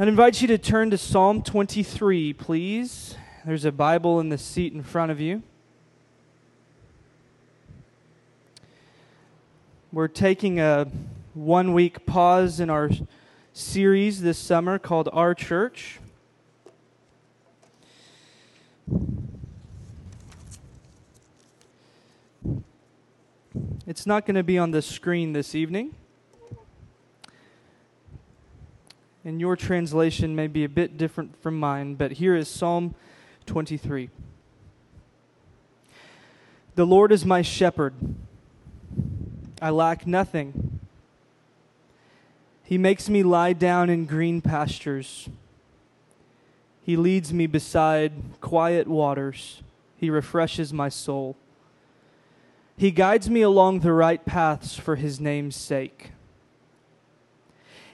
I'd invite you to turn to Psalm 23, please. There's a Bible in the seat in front of you. We're taking a one-week pause in our series this summer called Our Church. It's not going to be on the screen this evening, and your translation may be a bit different from mine, but here is Psalm 23. The Lord is my shepherd. I lack nothing. He makes me lie down in green pastures. He leads me beside quiet waters. He refreshes my soul. He guides me along the right paths for His name's sake.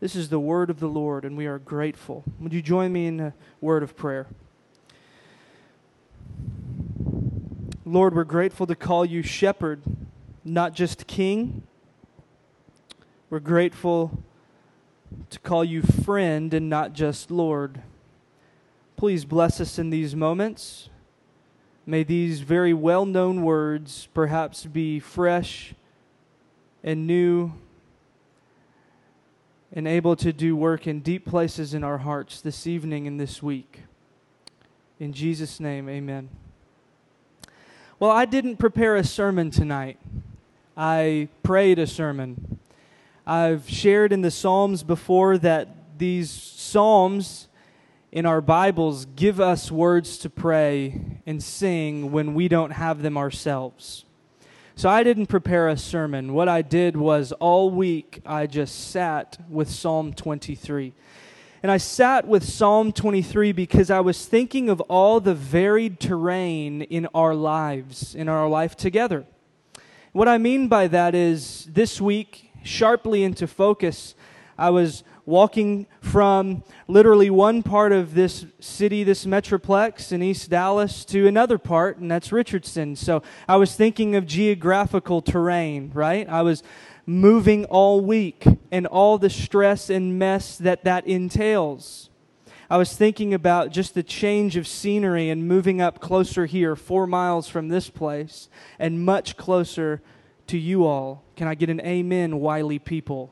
This is the word of the Lord, and we are grateful. Would you join me in a word of prayer? Lord, we're grateful to call You shepherd, not just king. We're grateful to call You friend and not just Lord. Please bless us in these moments. May these very well-known words perhaps be fresh and new and able to do work in deep places in our hearts this evening and this week. In Jesus' name, amen. Well, I didn't prepare a sermon tonight. I prayed a sermon. I've shared in the Psalms before that these Psalms in our Bibles give us words to pray and sing when we don't have them ourselves. So I didn't prepare a sermon. What I did was all week I just sat with Psalm 23. And I sat with Psalm 23 because I was thinking of all the varied terrain in our lives, in our life together. What I mean by that is this week, sharply into focus, I was walking from literally one part of this city, this metroplex in East Dallas, to another part, and that's Richardson. So I was thinking of geographical terrain, right? I was moving all week and all the stress and mess that entails. I was thinking about just the change of scenery and moving up closer here, 4 miles from this place, and much closer to you all. Can I get an amen, Wiley people?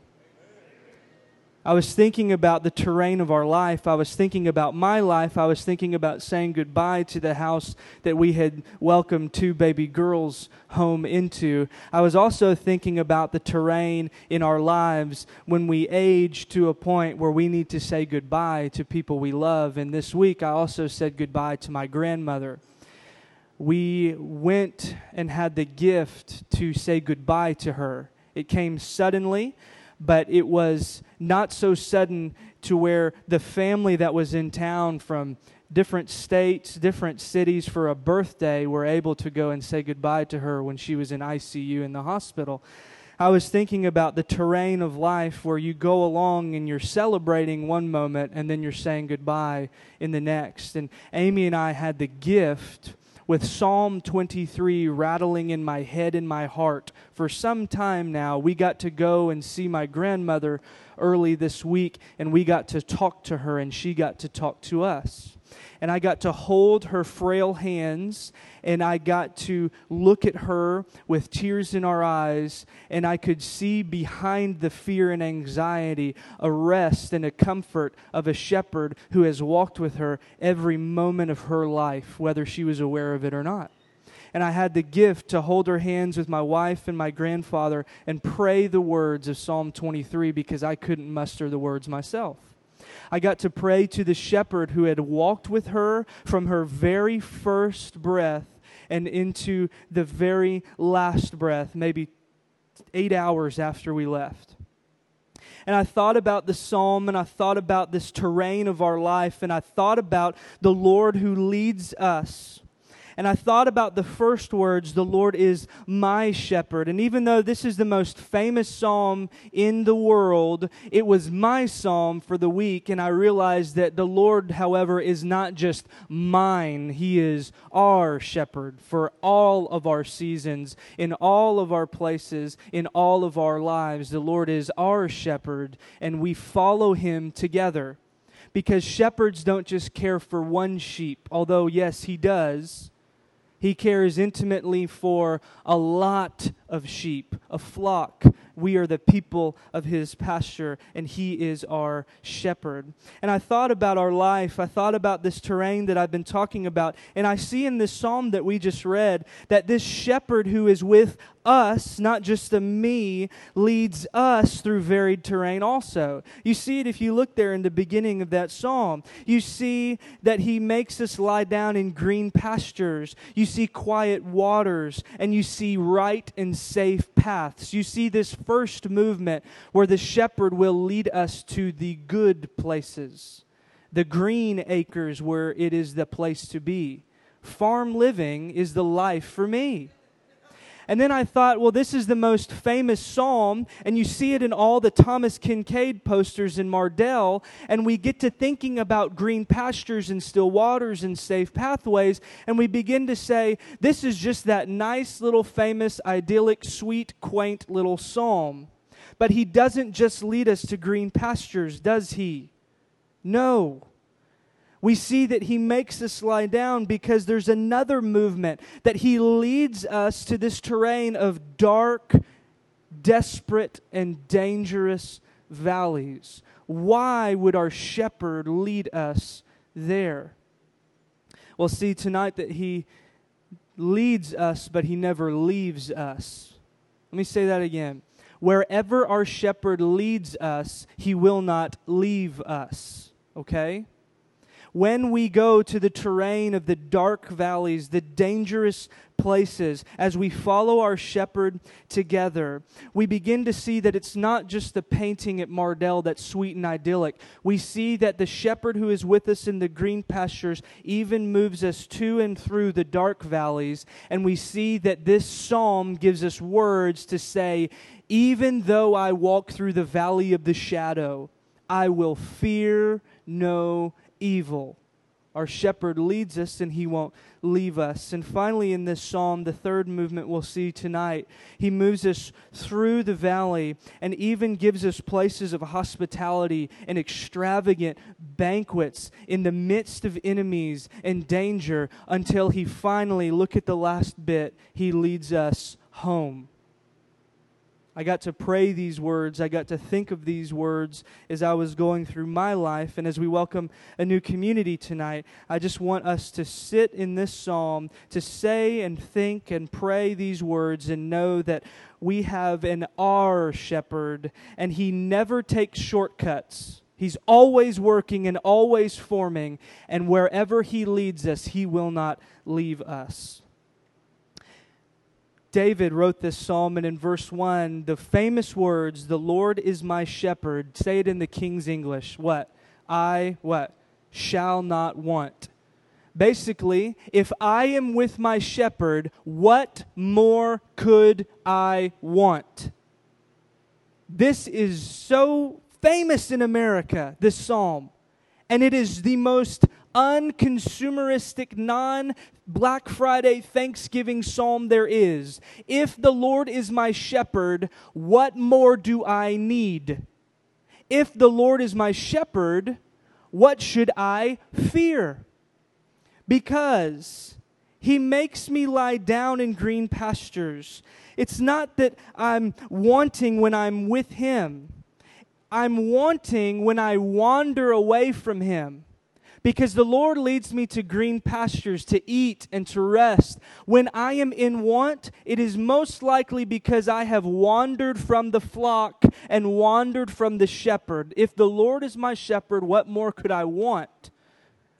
I was thinking about the terrain of our life. I was thinking about my life. I was thinking about saying goodbye to the house that we had welcomed 2 baby girls home into. I was also thinking about the terrain in our lives when we age to a point where we need to say goodbye to people we love. And this week I also said goodbye to my grandmother. We went and had the gift to say goodbye to her. It came suddenly, but it was not so sudden to where the family that was in town from different states, different cities for a birthday were able to go and say goodbye to her when she was in ICU in the hospital. I was thinking about the terrain of life where you go along and you're celebrating one moment and then you're saying goodbye in the next. And Amy and I had the gift with Psalm 23 rattling in my head and my heart for some time now. We got to go and see my grandmother early this week, and we got to talk to her, and she got to talk to us. And I got to hold her frail hands, and I got to look at her with tears in our eyes, and I could see behind the fear and anxiety a rest and a comfort of a shepherd who has walked with her every moment of her life, whether she was aware of it or not. And I had the gift to hold her hands with my wife and my grandfather and pray the words of Psalm 23 because I couldn't muster the words myself. I got to pray to the shepherd who had walked with her from her very first breath and into the very last breath, maybe 8 hours after we left. and I thought about the psalm, and I thought about this terrain of our life, and I thought about the Lord who leads us. And I thought about the first words, the Lord is my shepherd. And even though this is the most famous psalm in the world, it was my psalm for the week. And I realized that the Lord, however, is not just mine. He is our shepherd for all of our seasons, in all of our places, in all of our lives. The Lord is our shepherd, and we follow him together. Because shepherds don't just care for one sheep, although, yes, he does. He cares intimately for a lot of sheep, a flock. We are the people of his pasture, and he is our shepherd. And I thought about our life. I thought about this terrain that I've been talking about. And I see in this psalm that we just read that this shepherd who is with us, not just the me, leads us through varied terrain also. You see it if you look there in the beginning of that psalm. You see that he makes us lie down in green pastures. You see quiet waters, and you see right and safe paths. You see this first movement where the shepherd will lead us to the good places, the green acres where it is the place to be. Farm living is the life for me. And then I thought, well, this is the most famous psalm, and you see it in all the Thomas Kinkade posters in Mardell, and we get to thinking about green pastures and still waters and safe pathways, and we begin to say, this is just that nice little famous, idyllic, sweet, quaint little psalm. But he doesn't just lead us to green pastures, does he? No. We see that he makes us lie down because there's another movement, that he leads us to this terrain of dark, desperate, and dangerous valleys. Why would our shepherd lead us there? Well, see, tonight that he leads us, but he never leaves us. Let me say that again. Wherever our shepherd leads us, he will not leave us, okay? When we go to the terrain of the dark valleys, the dangerous places, as we follow our shepherd together, we begin to see that it's not just the painting at Mardell that's sweet and idyllic. We see that the shepherd who is with us in the green pastures even moves us to and through the dark valleys, and we see that this psalm gives us words to say, even though I walk through the valley of the shadow, I will fear no evil. Our shepherd leads us, and he won't leave us. And finally, in this psalm, the third movement we'll see tonight, he moves us through the valley and even gives us places of hospitality and extravagant banquets in the midst of enemies and danger until he finally, look at the last bit, he leads us home. I got to pray these words. I got to think of these words as I was going through my life. And as we welcome a new community tonight, I just want us to sit in this psalm, to say and think and pray these words and know that we have an our shepherd, and he never takes shortcuts. He's always working and always forming, and wherever he leads us, he will not leave us. David wrote this psalm, and in verse 1, the famous words, the Lord is my shepherd, say it in the King's English, I shall not want. Basically, if I am with my shepherd, what more could I want? This is so famous in America, this psalm, and it is the most unconsumeristic, non-Black Friday, Thanksgiving psalm there is. If the Lord is my shepherd, what more do I need? If the Lord is my shepherd, what should I fear? Because he makes me lie down in green pastures. It's not that I'm wanting when I'm with him. I'm wanting when I wander away from him. Because the Lord leads me to green pastures, to eat and to rest. When I am in want, it is most likely because I have wandered from the flock and wandered from the shepherd. If the Lord is my shepherd, what more could I want?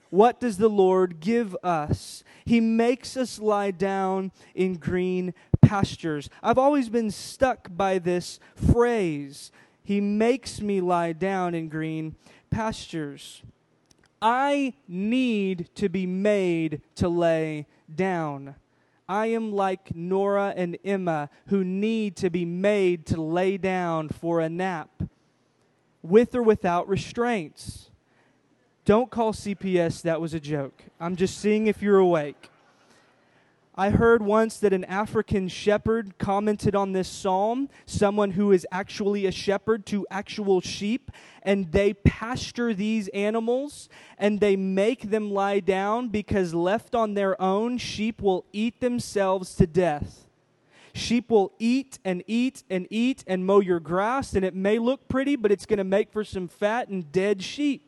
What does the Lord give us? He makes us lie down in green pastures. I've always been stuck by this phrase. He makes me lie down in green pastures. I need to be made to lay down. I am like Nora and Emma, who need to be made to lay down for a nap, with or without restraints. Don't call CPS, that was a joke. I'm just seeing if you're awake. I heard once that an African shepherd commented on this psalm, someone who is actually a shepherd to actual sheep, and they pasture these animals, and they make them lie down because left on their own, sheep will eat themselves to death. Sheep will eat and eat and eat and mow your grass, and it may look pretty, but it's going to make for some fat and dead sheep.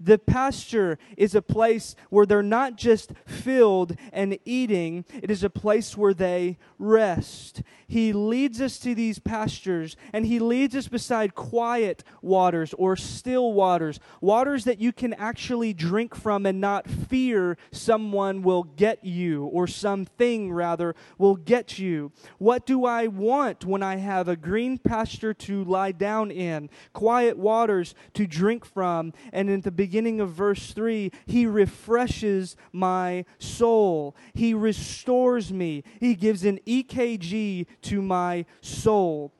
The pasture is a place where they're not just filled and eating. It is a place where they rest. He leads us to these pastures, and He leads us beside quiet waters or still waters, waters that you can actually drink from and not fear someone will get you, or something, rather, will get you. What do I want when I have a green pasture to lie down in, quiet waters to drink from? And at the beginning of verse 3, He refreshes my soul. He restores me. He gives an EKG to my soul.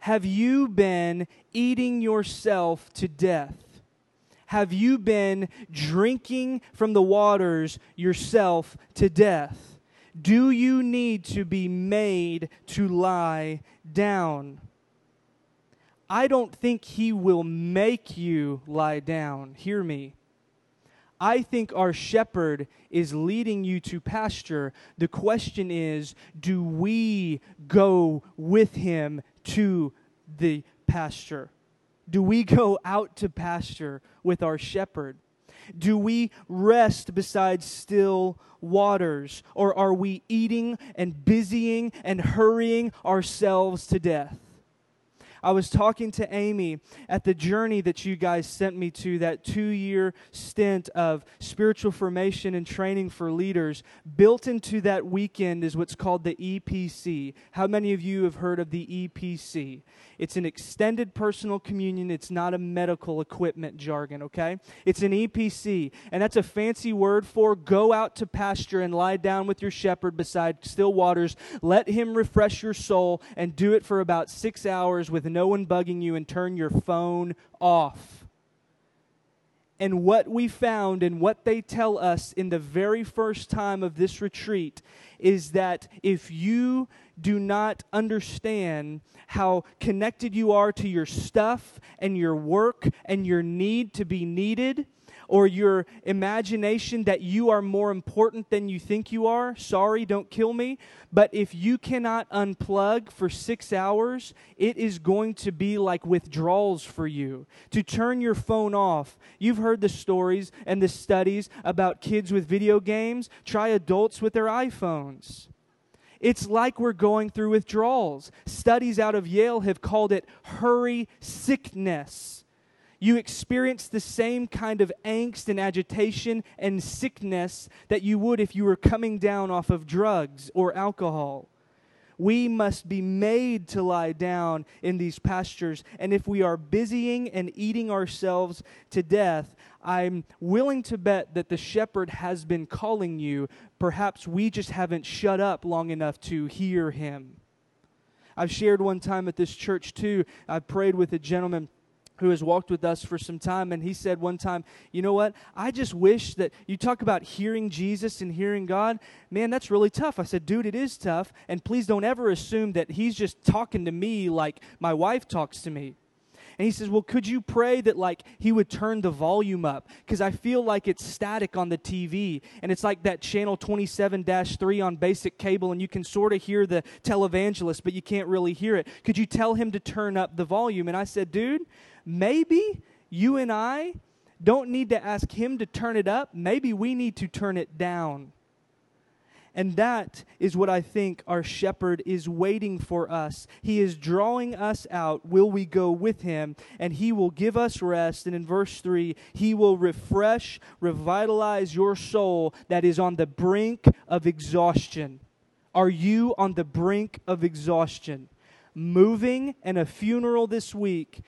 Have you been eating yourself to death? Have you been drinking from the waters yourself to death? Do you need to be made to lie down? I don't think He will make you lie down. Hear me. I think our shepherd is leading you to pasture. The question is, do we go with Him to the pasture? Do we go out to pasture with our shepherd? Do we rest beside still waters? Or are we eating and busying and hurrying ourselves to death? I was talking to Amy at the journey that you guys sent me to, that 2-year stint of spiritual formation and training for leaders. Built into that weekend is what's called the EPC. How many of you have heard of the EPC? It's an extended personal communion. It's not a medical equipment jargon, okay? It's an EPC, and that's a fancy word for go out to pasture and lie down with your shepherd beside still waters. Let Him refresh your soul, and do it for about 6 hours with no one bugging you, and turn your phone off. And what we found and what they tell us in the very first time of this retreat is that if you do not understand how connected you are to your stuff and your work and your need to be needed, or your imagination that you are more important than you think you are, sorry, don't kill me, but if you cannot unplug for 6 hours, it is going to be like withdrawals for you. To turn your phone off, you've heard the stories and the studies about kids with video games, try adults with their iPhones. It's like we're going through withdrawals. Studies out of Yale have called it hurry sickness. You experience the same kind of angst and agitation and sickness that you would if you were coming down off of drugs or alcohol. We must be made to lie down in these pastures. And if we are busying and eating ourselves to death, I'm willing to bet that the shepherd has been calling you. Perhaps we just haven't shut up long enough to hear Him. I've shared one time at this church too, I prayed with a gentleman who has walked with us for some time, and he said one time, you know what, I just wish that, you talk about hearing Jesus and hearing God, man, that's really tough. I said, dude, it is tough, and please don't ever assume that He's just talking to me like my wife talks to me. And he says, well, could you pray that like He would turn the volume up? Because I feel like it's static on the TV, and it's like that channel 27-3 on basic cable, and you can sort of hear the televangelist, but you can't really hear it. Could you tell him to turn up the volume? And I said, dude, maybe you and I don't need to ask Him to turn it up. Maybe we need to turn it down. And that is what I think our shepherd is waiting for us. He is drawing us out. Will we go with Him? And He will give us rest. And in verse 3, He will refresh, revitalize your soul that is on the brink of exhaustion. Are you on the brink of exhaustion? moving and a funeral this week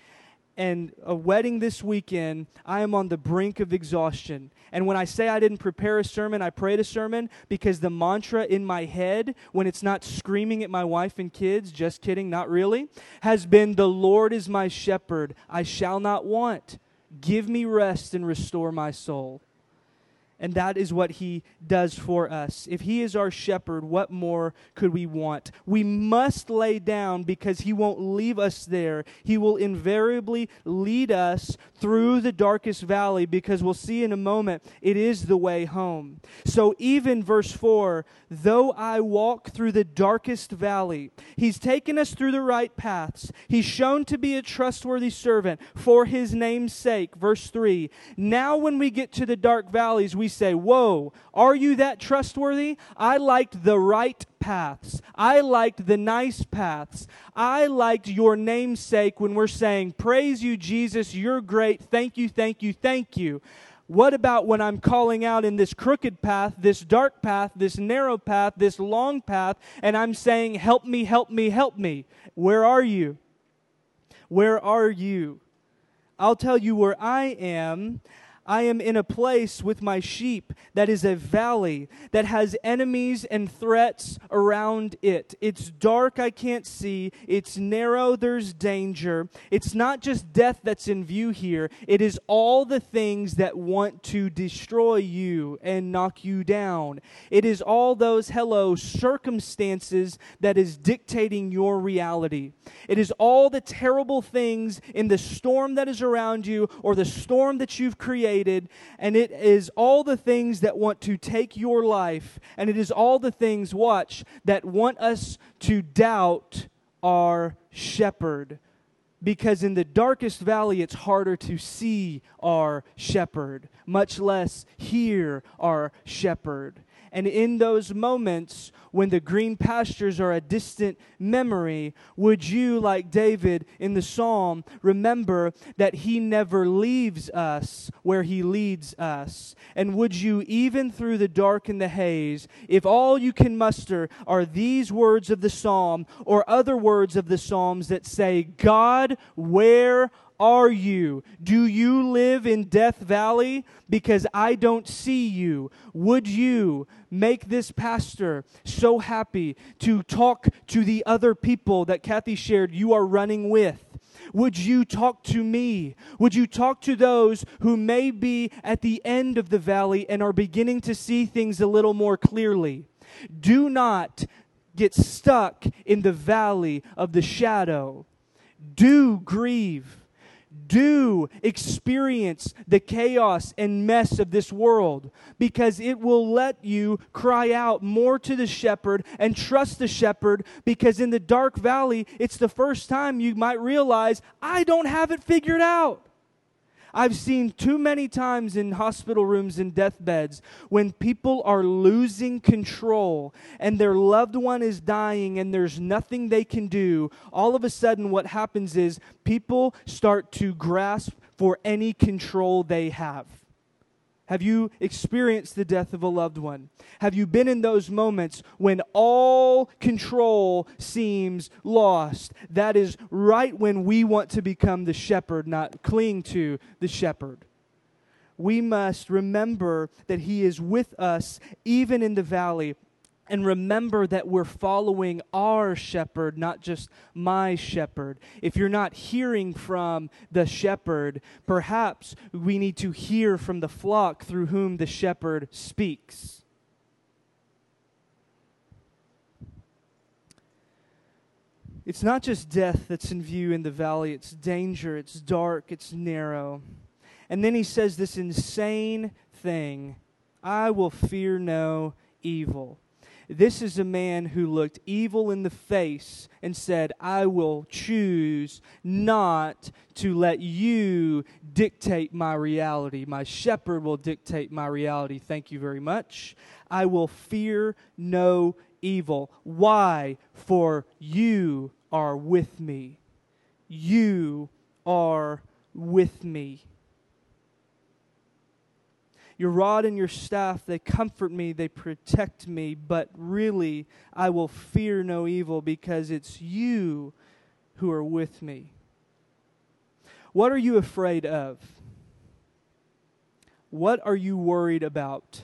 and a wedding this weekend, I am on the brink of exhaustion. And when I say I didn't prepare a sermon, I prayed a sermon, because the mantra in my head, when it's not screaming at my wife and kids, just kidding, not really, has been, the Lord is my shepherd, I shall not want. Give me rest and restore my soul. And that is what He does for us. If He is our shepherd, what more could we want? We must lay down, because He won't leave us there. He will invariably lead us through the darkest valley, because we'll see in a moment, it is the way home. So even verse 4, though I walk through the darkest valley, He's taken us through the right paths. He's shown to be a trustworthy servant for His name's sake. Verse 3, now when we get to the dark valleys, we say, whoa, are you that trustworthy? I liked the right paths. I liked the nice paths. I liked your namesake when we're saying, praise you, Jesus, you're great. Thank you, thank you, thank you. What about when I'm calling out in this crooked path, this dark path, this narrow path, this long path, and I'm saying, help me, help me, help me. Where are you? Where are you? I'll tell you where I am. I am in a place with my sheep that is a valley that has enemies and threats around it. It's dark, I can't see. It's narrow, there's danger. It's not just death that's in view here. It is all the things that want to destroy you and knock you down. It is all those, hello, circumstances that is dictating your reality. It is all the terrible things in the storm that is around you, or the storm that you've created. And it is all the things that want to take your life, and it is all the things, watch, that want us to doubt our shepherd. Because in the darkest valley, it's harder to see our shepherd, much less hear our shepherd. And in those moments when the green pastures are a distant memory, would you, like David in the psalm, remember that He never leaves us where He leads us? And would you, even through the dark and the haze, if all you can muster are these words of the psalm or other words of the psalms that say, God, where are you? Do you live in Death Valley? Because I don't see you. Would you make this pastor so happy to talk to the other people that Kathy shared you are running with? Would you talk to me? Would you talk to those who may be at the end of the valley and are beginning to see things a little more clearly? Do not get stuck in the valley of the shadow. Do grieve. Do experience the chaos and mess of this world, because it will let you cry out more to the shepherd and trust the shepherd, because in the dark valley, it's the first time you might realize, I don't have it figured out. I've seen too many times in hospital rooms and deathbeds when people are losing control and their loved one is dying and there's nothing they can do. All of a sudden what happens is people start to grasp for any control they have. Have you experienced the death of a loved one? Have you been in those moments when all control seems lost? That is right when we want to become the shepherd, not cling to the shepherd. We must remember that He is with us even in the valley, and remember that we're following our shepherd, not just my shepherd. If you're not hearing from the shepherd, perhaps we need to hear from the flock through whom the shepherd speaks. It's not just death that's in view in the valley. It's danger. It's dark. It's narrow. And then he says this insane thing, I will fear no evil. This is a man who looked evil in the face and said, I will choose not to let you dictate my reality. My shepherd will dictate my reality. Thank you very much. I will fear no evil. Why? For you are with me. You are with me. Your rod and your staff, they comfort me, they protect me, but really I will fear no evil, because it's you who are with me. What are you afraid of? What are you worried about?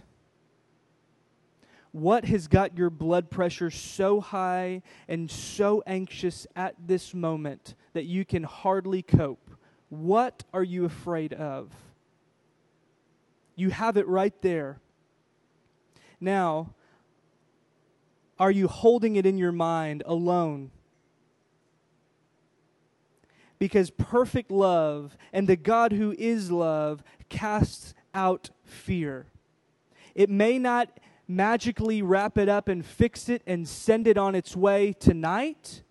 What has got your blood pressure so high and so anxious at this moment that you can hardly cope? What are you afraid of? You have it right there. Now, are you holding it in your mind alone? Because perfect love and the God who is love casts out fear. It may not magically wrap it up and fix it and send it on its way tonight,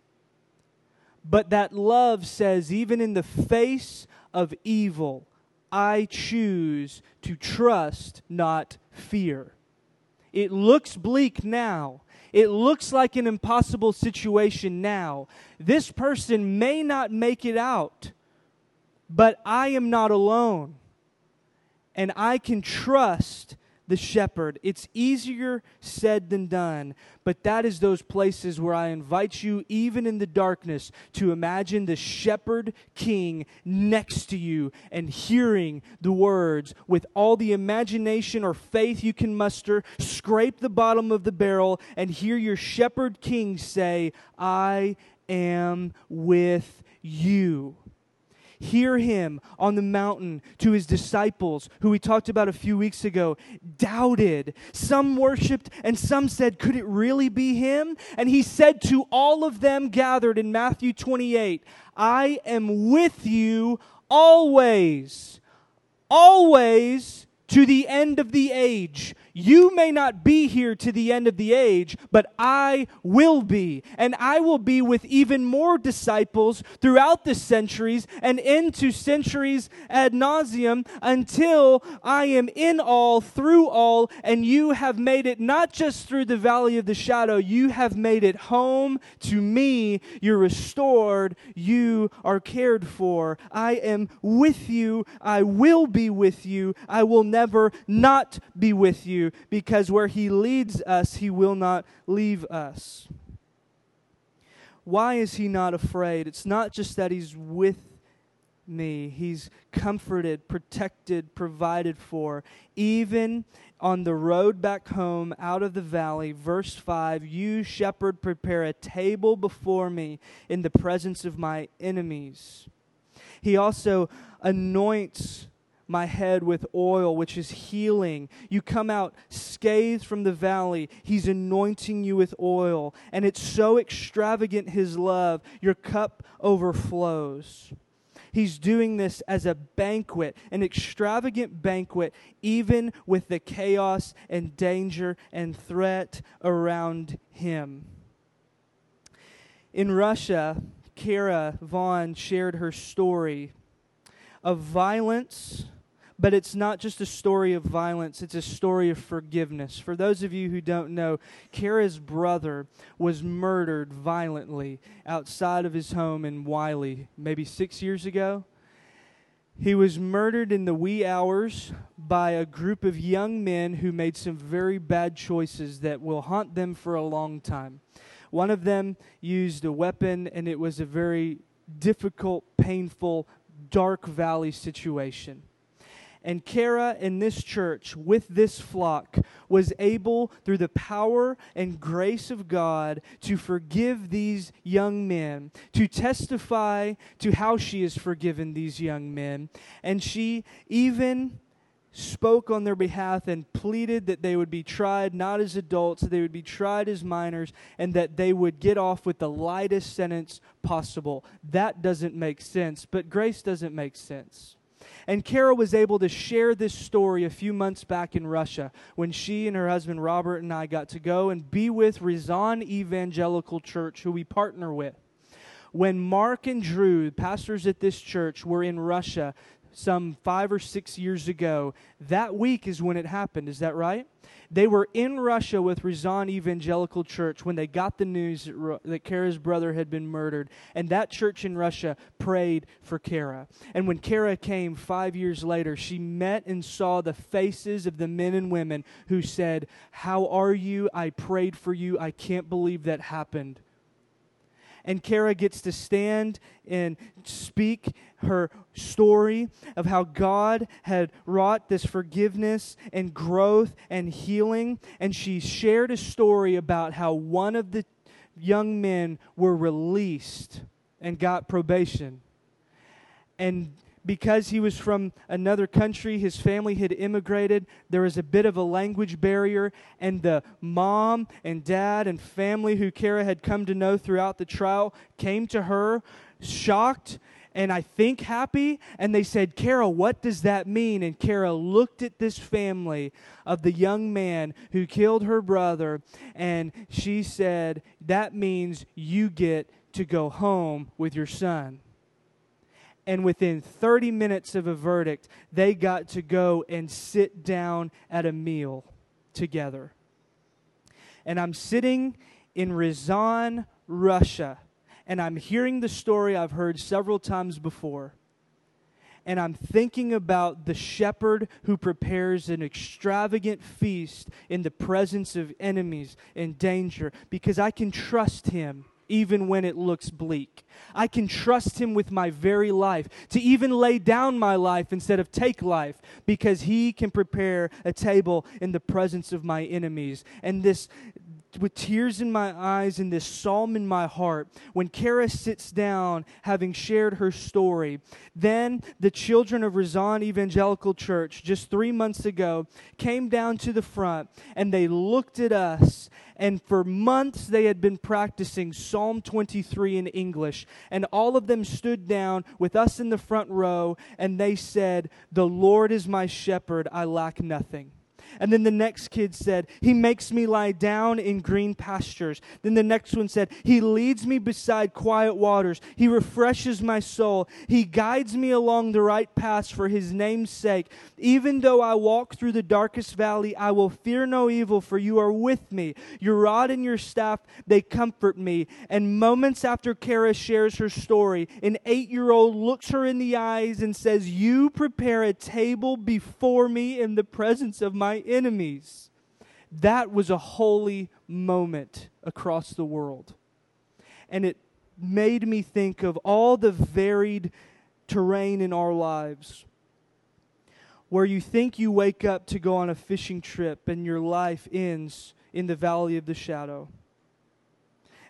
but that love says, even in the face of evil, I choose to trust, not fear. It looks bleak now. It looks like an impossible situation now. This person may not make it out, but I am not alone, and I can trust the shepherd. It's easier said than done, but that is those places where I invite you, even in the darkness, to imagine the shepherd king next to you and hearing the words with all the imagination or faith you can muster. Scrape the bottom of the barrel and hear your shepherd king say, I am with you. Hear him on the mountain to his disciples, who we talked about a few weeks ago, doubted. Some worshipped and some said, could it really be him? And he said to all of them gathered in Matthew 28, I am with you always, always to the end of the age. You may not be here to the end of the age, but I will be. And I will be with even more disciples throughout the centuries and into centuries ad nauseum, until I am in all, through all, and you have made it not just through the valley of the shadow, you have made it home to me. You're restored. You are cared for. I am with you. I will be with you. I will never not be with you. Because where he leads us, he will not leave us. Why is he not afraid? It's not just that he's with me. He's comforted, protected, provided for. Even on the road back home out of the valley, verse 5, you, shepherd, prepare a table before me in the presence of my enemies. He also anoints my head with oil, which is healing. You come out scathed from the valley. He's anointing you with oil. And it's so extravagant, his love, your cup overflows. He's doing this as a banquet, an extravagant banquet, even with the chaos and danger and threat around him. In Russia, Kara Vaughn shared her story of violence. But it's not just a story of violence, it's a story of forgiveness. For those of you who don't know, Kara's brother was murdered violently outside of his home in Wiley, maybe 6 years ago. He was murdered in the wee hours by a group of young men who made some very bad choices that will haunt them for a long time. One of them used a weapon, and it was a very difficult, painful, dark valley situation. And Kara in this church with this flock was able, through the power and grace of God, to forgive these young men, to testify to how she has forgiven these young men. And she even spoke on their behalf and pleaded that they would be tried not as adults, that they would be tried as minors, and that they would get off with the lightest sentence possible. That doesn't make sense, but grace doesn't make sense. And Kara was able to share this story a few months back in Russia when she and her husband Robert and I got to go and be with Ryazan Evangelical Church, who we partner with. When Mark and Drew, pastors at this church, were in Russia some 5 or 6 years ago. That week is when it happened. Is that right? They were in Russia with Ryazan Evangelical Church when they got the news that Kara's brother had been murdered. And that church in Russia prayed for Kara. And when Kara came 5 years later, she met and saw the faces of the men and women who said, how are you? I prayed for you. I can't believe that happened. and Kara gets to stand and speak her story of how God had wrought this forgiveness and growth and healing, and she shared a story about how one of the young men were released and got probation. And because he was from another country, his family had immigrated, there was a bit of a language barrier, and the mom and dad and family who Kara had come to know throughout the trial came to her shocked and I think happy, and they said, "Kara, what does that mean?" And Kara looked at this family of the young man who killed her brother, and she said, "That means you get to go home with your son." And within 30 minutes of a verdict, they got to go and sit down at a meal together. And I'm sitting in Ryazan, Russia, and I'm hearing the story I've heard several times before. And I'm thinking about the shepherd who prepares an extravagant feast in the presence of enemies and danger, because I can trust him. Even when it looks bleak, I can trust him with my very life, to even lay down my life instead of take life, because he can prepare a table in the presence of my enemies. And this, with tears in my eyes and this psalm in my heart, when Kara sits down, having shared her story, then the children of Ryazan Evangelical Church just 3 months ago came down to the front and they looked at us, and for months they had been practicing Psalm 23 in English, and all of them stood down with us in the front row and they said, "The Lord is my shepherd, I lack nothing." And then the next kid said, "He makes me lie down in green pastures." Then the next one said, "He leads me beside quiet waters. He refreshes my soul. He guides me along the right paths for his name's sake. Even though I walk through the darkest valley, I will fear no evil, for you are with me. Your rod and your staff, they comfort me." And moments after Kara shares her story, an 8-year-old looks her in the eyes and says, "You prepare a table before me in the presence of my enemies." That was a holy moment across the world. And it made me think of all the varied terrain in our lives where you think you wake up to go on a fishing trip and your life ends in the valley of the shadow.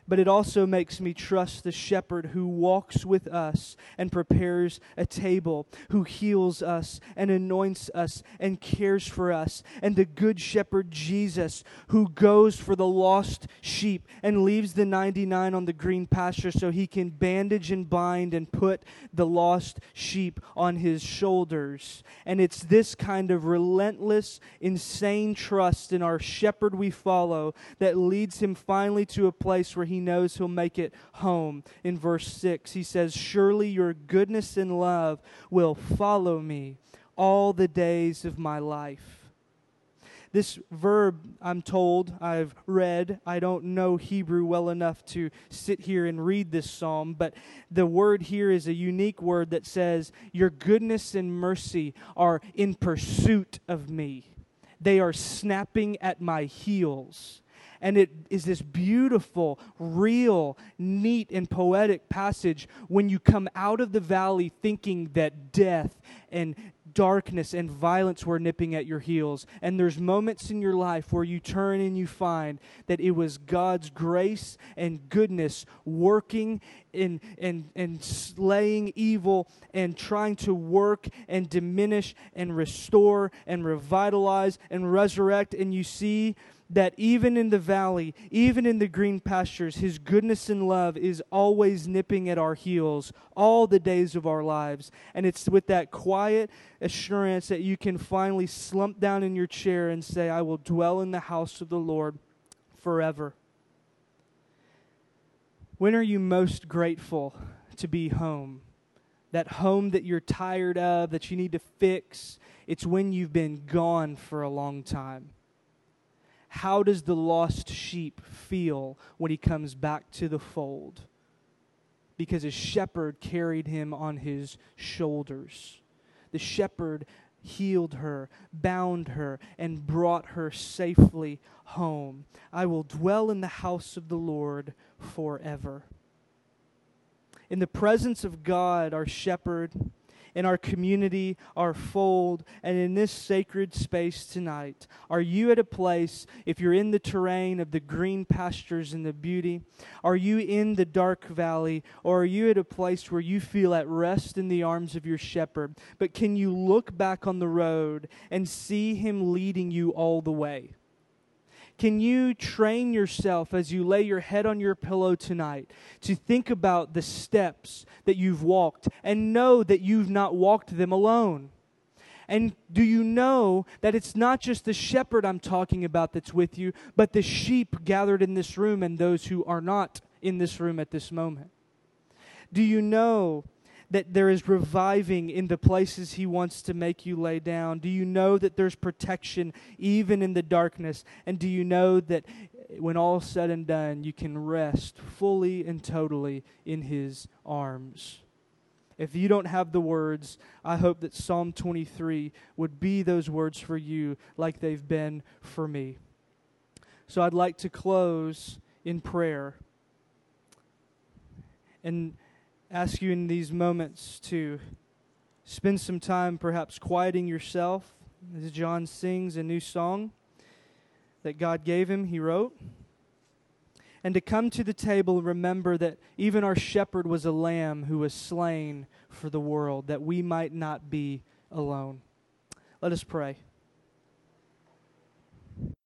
But it also makes me trust the shepherd who walks with us and prepares a table, who heals us and anoints us and cares for us, and the good shepherd Jesus, who goes for the lost sheep and leaves the 99 on the green pasture so he can bandage and bind and put the lost sheep on his shoulders. And it's this kind of relentless, insane trust in our shepherd we follow that leads him finally to a place where he knows he'll make it home. In verse 6, he says, "Surely your goodness and love will follow me all the days of my life." This verb, I'm told, I've read. I don't know Hebrew well enough to sit here and read this psalm, but the word here is a unique word that says, "Your goodness and mercy are in pursuit of me. They are snapping at my heels." And it is this beautiful, real, neat, and poetic passage when you come out of the valley thinking that death and darkness and violence were nipping at your heels. And there's moments in your life where you turn and you find that it was God's grace and goodness working and slaying evil and trying to work and diminish and restore and revitalize and resurrect. And you see that even in the valley, even in the green pastures, his goodness and love is always nipping at our heels all the days of our lives. And it's with that quiet assurance that you can finally slump down in your chair and say, "I will dwell in the house of the Lord forever." When are you most grateful to be home? That home that you're tired of, that you need to fix, it's when you've been gone for a long time. How does the lost sheep feel when he comes back to the fold? Because his shepherd carried him on his shoulders. The shepherd healed her, bound her, and brought her safely home. I will dwell in the house of the Lord forever. in the presence of God, our shepherd, in our community, our fold, and in this sacred space tonight? Are you at a place, if you're in the terrain of the green pastures and the beauty, are you in the dark valley, or are you at a place where you feel at rest in the arms of your shepherd? But can you look back on the road and see him leading you all the way? Can you train yourself as you lay your head on your pillow tonight to think about the steps that you've walked and know that you've not walked them alone? And do you know that it's not just the shepherd I'm talking about that's with you, but the sheep gathered in this room and those who are not in this room at this moment? Do you know that there is reviving in the places he wants to make you lay down? Do you know that there's protection even in the darkness? And do you know that when all's said and done, you can rest fully and totally in his arms? If you don't have the words, I hope that Psalm 23 would be those words for you like they've been for me. So I'd like to close in prayer and ask you in these moments to spend some time perhaps quieting yourself as John sings a new song that God gave him, he wrote. And to come to the table and remember that even our shepherd was a lamb who was slain for the world, that we might not be alone. Let us pray.